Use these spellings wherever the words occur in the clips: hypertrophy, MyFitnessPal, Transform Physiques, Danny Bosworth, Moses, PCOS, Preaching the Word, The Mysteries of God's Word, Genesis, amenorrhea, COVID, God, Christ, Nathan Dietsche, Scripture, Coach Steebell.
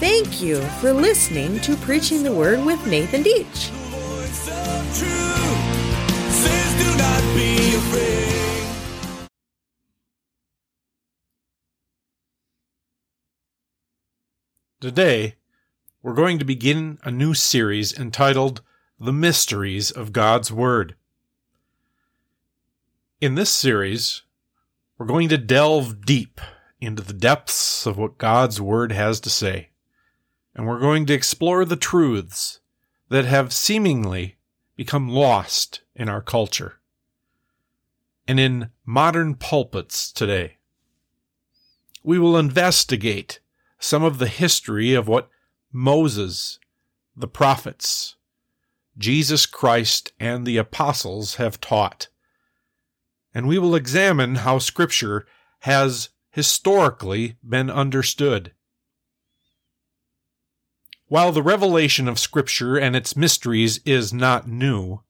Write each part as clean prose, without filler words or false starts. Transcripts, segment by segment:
Thank you for listening to Preaching the Word with Nathan Dietsche. Today, we're going to begin a new series entitled The Mysteries of God's Word. In this series, we're going to delve deep into the depths of what God's Word has to say. And we're going to explore the truths that have seemingly become lost in our culture and in modern pulpits today. We will investigate some of the history of what Moses, the prophets, Jesus Christ, and the apostles have taught. And we will examine how Scripture has historically been understood. While the revelation of Scripture and its mysteries is not new,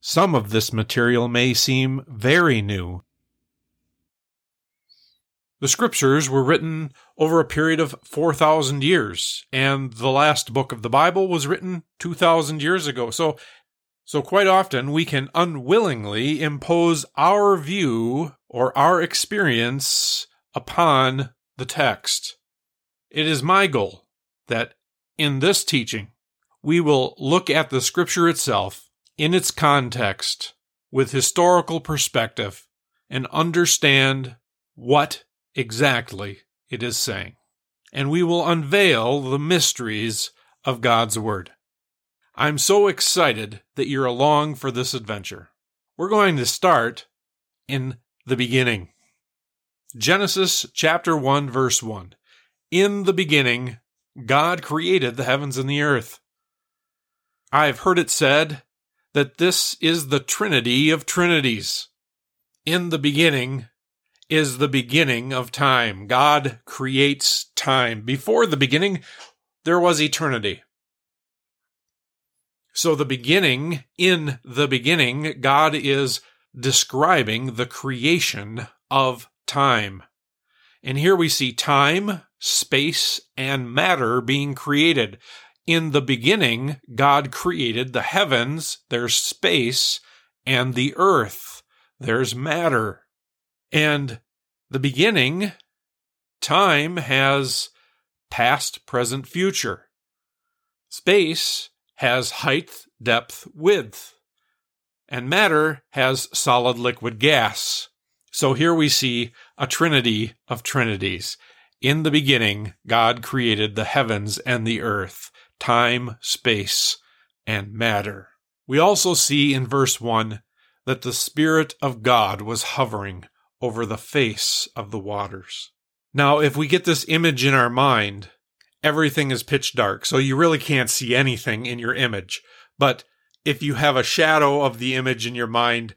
some of this material may seem very new. The Scriptures were written over a period of 4,000 years, and the last book of the Bible was written 2,000 years ago. So quite often we can unwillingly impose our view or our experience upon the text. It is my goal that in this teaching, we will look at the Scripture itself in its context with historical perspective and understand what exactly it is saying. And we will unveil the mysteries of God's Word. I'm so excited that you're along for this adventure. We're going to start in the beginning. Genesis chapter 1, verse 1. In the beginning, God created the heavens and the earth. I have heard it said that this is the Trinity of Trinities. In the beginning is the beginning of time. God creates time. Before the beginning, there was eternity. So the beginning, in the beginning, God is describing the creation of time. And here we see time, space, and matter being created. In the beginning, God created the heavens, there's space, and the earth, there's matter. And the beginning, time has past, present, future. Space has height, depth, width. And matter has solid, liquid, gas. So here we see a trinity of trinities. In the beginning, God created the heavens and the earth, time, space, and matter. We also see in verse 1 that the Spirit of God was hovering over the face of the waters. Now, if we get this image in our mind, everything is pitch dark, so you really can't see anything in your image. But if you have a shadow of the image in your mind,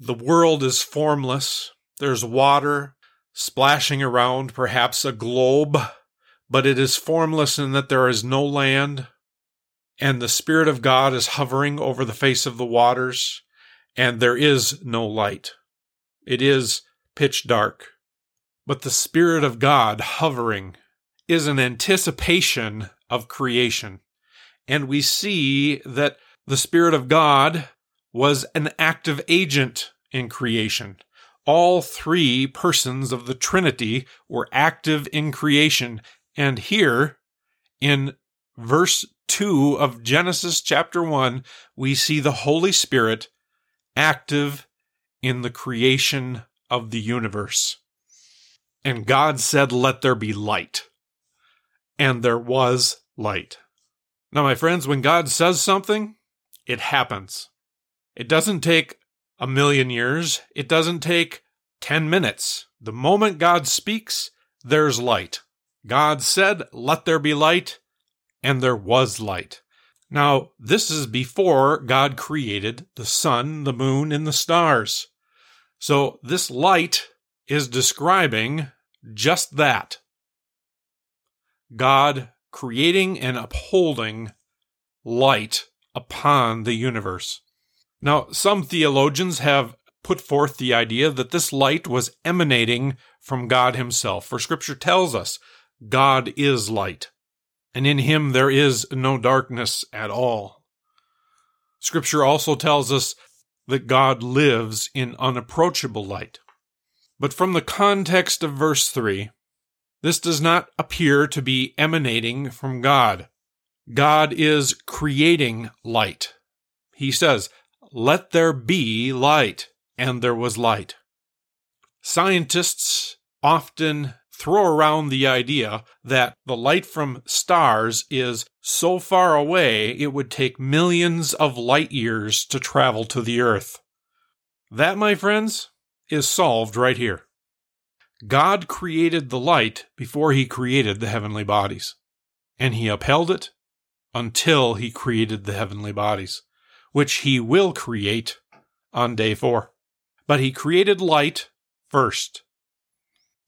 the world is formless. There's water splashing around, perhaps a globe, but it is formless in that there is no land, and the Spirit of God is hovering over the face of the waters, and there is no light. It is pitch dark. But the Spirit of God hovering is an anticipation of creation, and we see that the Spirit of God was an active agent in creation. All three persons of the Trinity were active in creation. And here, in verse 2 of Genesis chapter 1, we see the Holy Spirit active in the creation of the universe. And God said, "Let there be light." And there was light. Now, my friends, when God says something, it happens. It doesn't take a million years. It doesn't take 10 minutes. The moment God speaks, there's light. God said, "Let there be light," and there was light. Now, this is before God created the sun, the moon, and the stars. So this light is describing just that. God creating and upholding light upon the universe. Now, some theologians have put forth the idea that this light was emanating from God himself. For Scripture tells us God is light, and in him there is no darkness at all. Scripture also tells us that God lives in unapproachable light. But from the context of verse 3, this does not appear to be emanating from God. God is creating light. He says, "Let there be light," and there was light. Scientists often throw around the idea that the light from stars is so far away it would take millions of light years to travel to the earth. That, my friends, is solved right here. God created the light before he created the heavenly bodies, and he upheld it until he created the heavenly bodies, which he will create on day 4. But he created light first,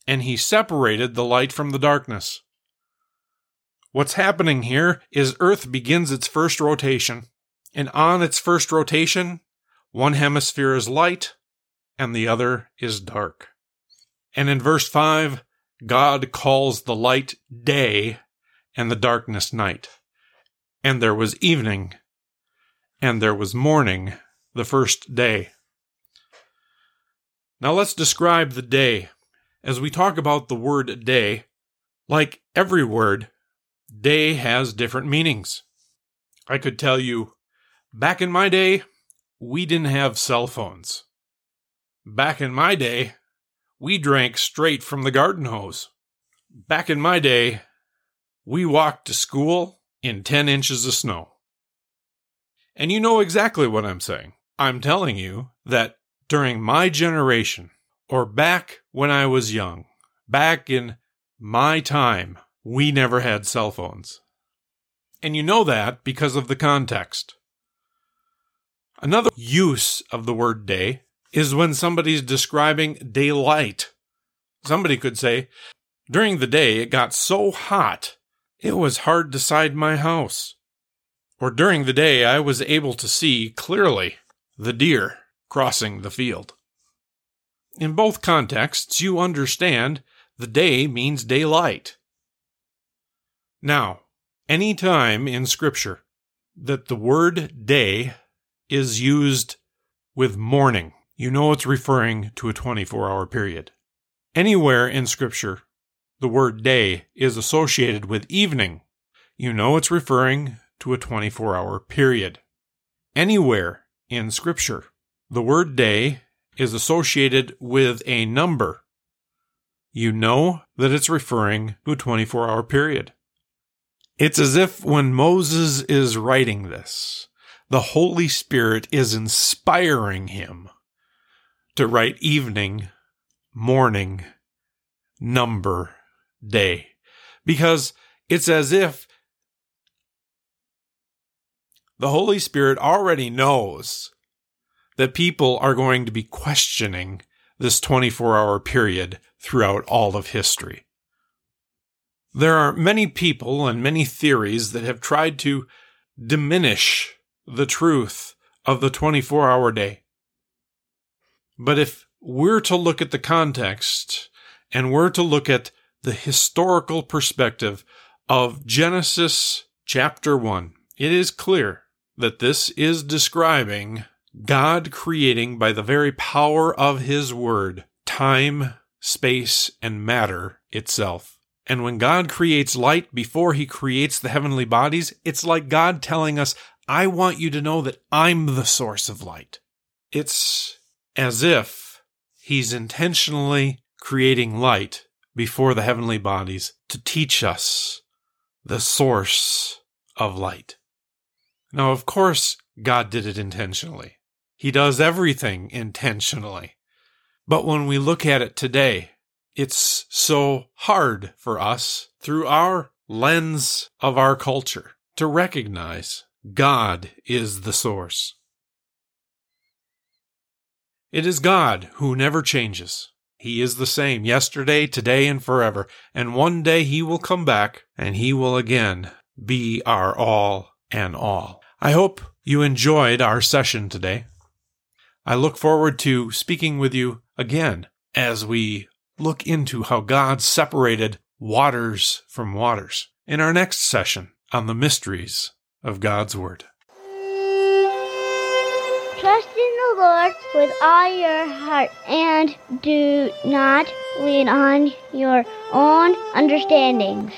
and he separated the light from the darkness. What's happening here is Earth begins its first rotation, and on its first rotation, one hemisphere is light, and the other is dark. And in verse 5, God calls the light day, and the darkness night. And there was evening, and there was morning, the first day. Now let's describe the day. As we talk about the word day, like every word, day has different meanings. I could tell you, back in my day, we didn't have cell phones. Back in my day, we drank straight from the garden hose. Back in my day, we walked to school in 10 inches of snow. And you know exactly what I'm saying. I'm telling you that during my generation, or back when I was young, back in my time, we never had cell phones. And you know that because of the context. Another use of the word day is when somebody's describing daylight. Somebody could say, during the day it got so hot, it was hard to side my house. Or during the day I was able to see clearly the deer crossing the field. In both contexts, you understand the day means daylight. Now, any time in Scripture that the word day is used with morning, you know it's referring to a 24-hour period. Anywhere in Scripture, the word day is associated with evening. You know it's referring to a 24-hour period. Anywhere in Scripture, the word day is associated with a number, you know that it's referring to a 24-hour period. It's as if when Moses is writing this, the Holy Spirit is inspiring him to write evening, morning, number, day, because it's as if the Holy Spirit already knows that people are going to be questioning this 24-hour period throughout all of history. There are many people and many theories that have tried to diminish the truth of the 24-hour day. But if we're to look at the context, and we're to look at the historical perspective of Genesis chapter 1, it is clear that this is describing God creating, by the very power of his word, time, space, and matter itself. And when God creates light before he creates the heavenly bodies, it's like God telling us, I want you to know that I'm the source of light. It's as if he's intentionally creating light before the heavenly bodies to teach us the source of light. Now, of course, God did it intentionally. He does everything intentionally. But when we look at it today, it's so hard for us, through our lens of our culture, to recognize God is the source. It is God who never changes. He is the same yesterday, today, and forever. And one day he will come back, and he will again be our all and all. I hope you enjoyed our session today. I look forward to speaking with you again as we look into how God separated waters from waters in our next session on the mysteries of God's Word. Trust in the Lord with all your heart and do not lean on your own understandings.